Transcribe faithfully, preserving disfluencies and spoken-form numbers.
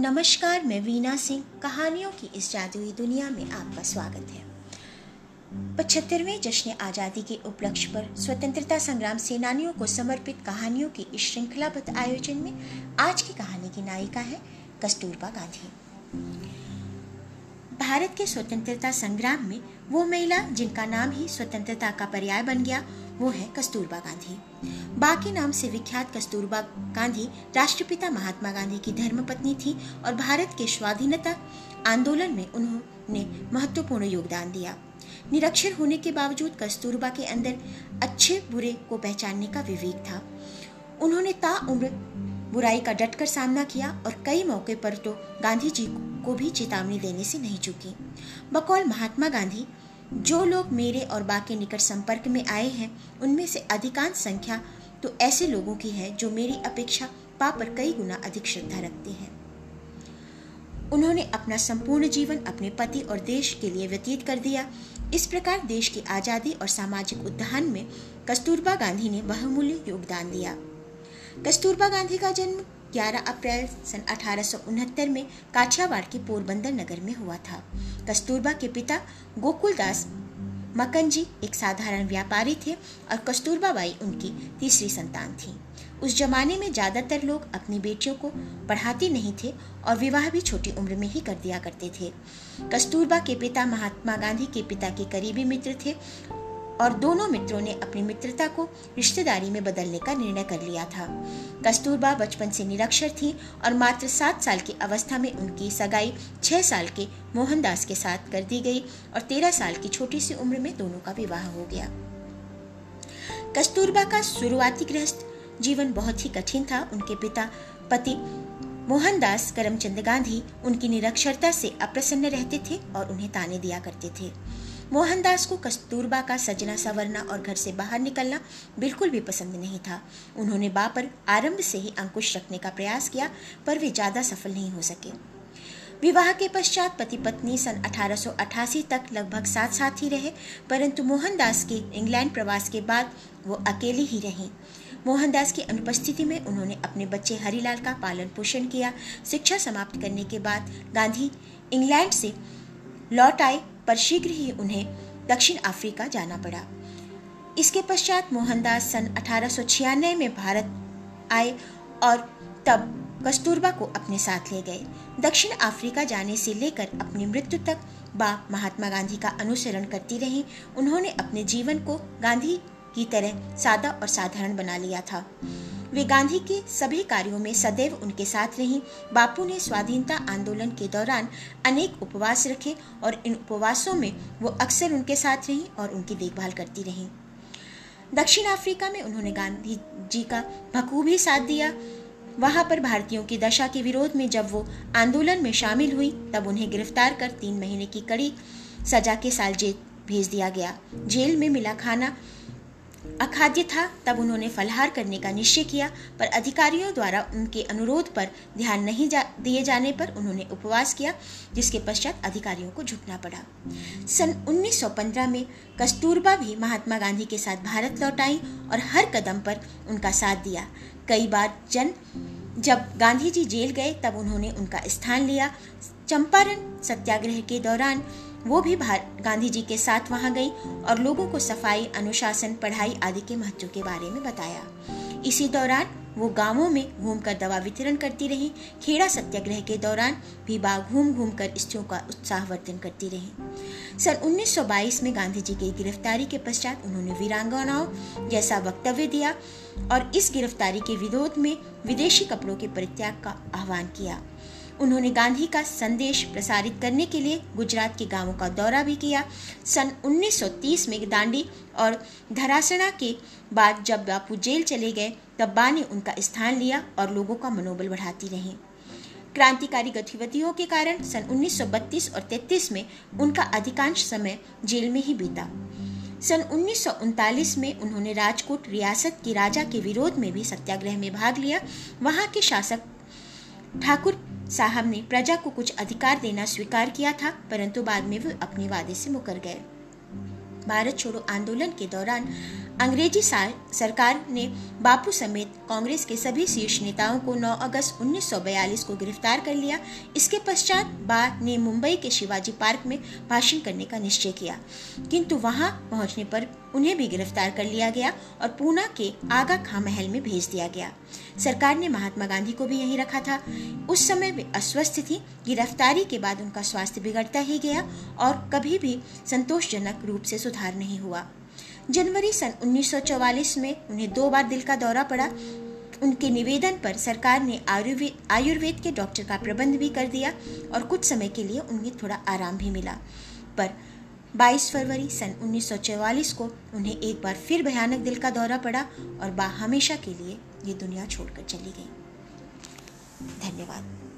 नमस्कार, मैं वीना सिंह। कहानियों की इस जादुई दुनिया में आपका स्वागत है। पचहत्तरवें जश्न आज़ादी के उपलक्ष्य पर स्वतंत्रता संग्राम सेनानियों को समर्पित कहानियों की इस श्रृंखलाबद्ध आयोजन में आज की कहानी की नायिका है कस्तूरबा गांधी। भारत के स्वतंत्रता संग्राम में वो महिला जिनका नाम ही स्वतंत्रता का पर्याय बन गया वो है कस्तूरबा गांधी। बाकी नाम से विख्यात कस्तूरबा गांधी राष्ट्रपिता महात्मा गांधी की धर्मपत्नी थी और भारत के स्वाधीनता आंदोलन में उन्होंने महत्वपूर्ण योगदान दिया। निरक्षर होने के बावजूद कस्तूरबा के अंदर अच्छे बुरे को पहचानने का विवेक था। उन्होंने ताउम्र बुराई का डटकर सामना किया और कई मौके पर तो गांधी जी को भी चेतावनी देने से नहीं चूकी। बकौल महात्मा गांधी, जो लोग मेरे और बाकी निकट संपर्क में आए हैं उनमें से अधिकांश संख्या तो ऐसे लोगों की है जो मेरी अपेक्षा पाप पर कई गुना अधिक श्रद्धा रखते हैं। उन्होंने अपना संपूर्ण जीवन अपने पति और देश के लिए व्यतीत कर दिया। इस प्रकार देश की आज़ादी और सामाजिक उत्थान में कस्तूरबा गांधी ने बहुमूल्य योगदान दिया। कस्तूरबा गांधी का जन्म ग्यारह अप्रैल सन अठारह सौ उनहत्तर में काठियावाड़ के पोरबंदर नगर में हुआ था। कस्तूरबा के पिता गोकुलदास मकनजी एक साधारण व्यापारी थे और कस्तूरबा बाई उनकी तीसरी संतान थी। उस जमाने में ज़्यादातर लोग अपनी बेटियों को पढ़ाते नहीं थे और विवाह भी छोटी उम्र में ही कर दिया करते थे। कस्तूरबा के पिता महात्मा गांधी के पिता के करीबी मित्र थे और दोनों मित्रों ने अपनी मित्रता को रिश्तेदारी में बदलने का निर्णय कर लिया था। कस्तूरबा बचपन से निरक्षर थी और मात्र सात साल की अवस्था में उनकी सगाई छः साल के मोहनदास के साथ कर दी गई और तेरह साल की छोटी सी उम्र में दोनों का विवाह हो गया। कस्तूरबा का शुरुआती गृहस्थ जीवन बहुत ही कठिन था। उनके पिता पति मोहनदास करमचंद गांधी उनकी निरक्षरता से अप्रसन्न रहते थे और उन्हें ताने दिया करते थे। मोहनदास को कस्तूरबा का सजना संवरना और घर से बाहर निकलना बिल्कुल भी पसंद नहीं था। उन्होंने बाप पर आरंभ से ही अंकुश रखने का प्रयास किया पर वे ज़्यादा सफल नहीं हो सके। विवाह के पश्चात पति पत्नी सन अठारह सौ अठासी तक लगभग साथ साथ ही रहे, परंतु मोहनदास के इंग्लैंड प्रवास के बाद वो अकेली ही रहीं। मोहनदास की अनुपस्थिति में उन्होंने अपने बच्चे हरिलाल का पालन पोषण किया। शिक्षा समाप्त करने के बाद गांधी इंग्लैंड से लौट आए पर शीघ्र ही उन्हें दक्षिण अफ्रीका जाना पड़ा। इसके पश्चात मोहनदास सन अठारह सौ छियानवे में भारत आए और तब कस्तूरबा को अपने साथ ले गए। दक्षिण अफ्रीका जाने से लेकर अपनी मृत्यु तक बाप महात्मा गांधी का अनुसरण करती रहीं। उन्होंने अपने जीवन को गांधी की तरह सादा और साधारण बना लिया था। वे गांधी के सभी कार्यों में सदैव उनके साथ रहीं। बापू ने स्वाधीनता आंदोलन के दौरान अनेक उपवास रखे और इन उपवासों में वो अक्सर उनके साथ रहीं और उनकी देखभाल करती रहीं। दक्षिण अफ्रीका में उन्होंने गांधी जी का बखूबी साथ दिया। वहाँ पर भारतीयों की दशा के विरोध में जब वो आंदोलन में शामिल हुई तब उन्हें गिरफ्तार कर तीन महीने की कड़ी सजा के साथ जेल भेज दिया गया। जेल में मिला खाना अखाद्य था। तब उन्होंने फलाहार करने का निश्चय किया पर अधिकारियों द्वारा उनके अनुरोध पर ध्यान नहीं जा, दिए जाने पर उन्होंने उपवास किया, जिसके पश्चात अधिकारियों को झुकना पड़ा। सन उन्नीस सौ पंद्रह में कस्तूरबा भी महात्मा गांधी के साथ भारत लौट आई और हर कदम पर उनका साथ दिया। कई बार जन जब गांधी जी जेल गए तब उन्होंने उनका स्थान लिया। चंपारण सत्याग्रह के दौरान वो भी गांधी जी के साथ वहां गई और लोगों को सफाई, अनुशासन, पढ़ाई आदि के महत्व के बारे में बताया। इसी दौरान वो गांवों में घूमकर दवा वितरण करती रहीं। खेड़ा सत्याग्रह के दौरान भी बाग घूम घूम कर स्त्रियों का उत्साहवर्धन करती रहीं। सन उन्नीस सौ बाईस में गांधी जी की गिरफ्तारी के पश्चात उन्होंने वीरांगनाओं जैसा वक्तव्य दिया और इस गिरफ्तारी के विरोध में विदेशी कपड़ों के परित्याग का आह्वान किया। उन्होंने गांधी का संदेश प्रसारित करने के लिए गुजरात के गांवों का दौरा भी किया। सन उन्नीस सौ तीस में दांडी और धरासना के बाद जब बापू जेल चले गए तब बा ने उनका स्थान लिया और लोगों का मनोबल बढ़ाती रहीं। क्रांतिकारी गतिविधियों के कारण सन उन्नीस सौ बत्तीस और तैंतीस में उनका अधिकांश समय जेल में ही बीता। सन उन्नीस सौ उनतालीस में उन्होंने राजकोट रियासत के राजा के विरोध में भी सत्याग्रह में भाग लिया। वहाँ के शासक ठाकुर साहब ने प्रजा को कुछ अधिकार देना स्वीकार किया था, परंतु बाद में वे अपने वादे से मुकर गए। भारत छोड़ो आंदोलन के दौरान अंग्रेजी सरकार ने बापू समेत कांग्रेस के सभी शीर्ष नेताओं को नौ अगस्त उन्नीस सौ बयालीस को गिरफ्तार कर लिया। इसके पश्चात बा ने मुंबई के शिवाजी पार्क में भाषण करने का निश्चय किया, किंतु वहां पहुंचने पर उन्हें भी गिरफ्तार कर लिया गया और पूना के आगा खान महल में भेज दिया गया। सरकार ने महात्मा गांधी को भी यहीं रखा था। उस समय वे अस्वस्थ थी। गिरफ्तारी के बाद उनका स्वास्थ्य बिगड़ता ही गया और कभी भी संतोषजनक रूप से सुधार नहीं हुआ। जनवरी सन उन्नीस सौ चौवालीस में उन्हें दो बार दिल का दौरा पड़ा। उनके निवेदन पर सरकार ने आयुर्वेद आयुर्वेद के डॉक्टर का प्रबंध भी कर दिया और कुछ समय के लिए उन्हें थोड़ा आराम भी मिला, पर बाईस फरवरी सन उन्नीस सौ चौवालीस को उन्हें एक बार फिर भयानक दिल का दौरा पड़ा और बा हमेशा के लिए ये दुनिया छोड़कर चली गई। धन्यवाद।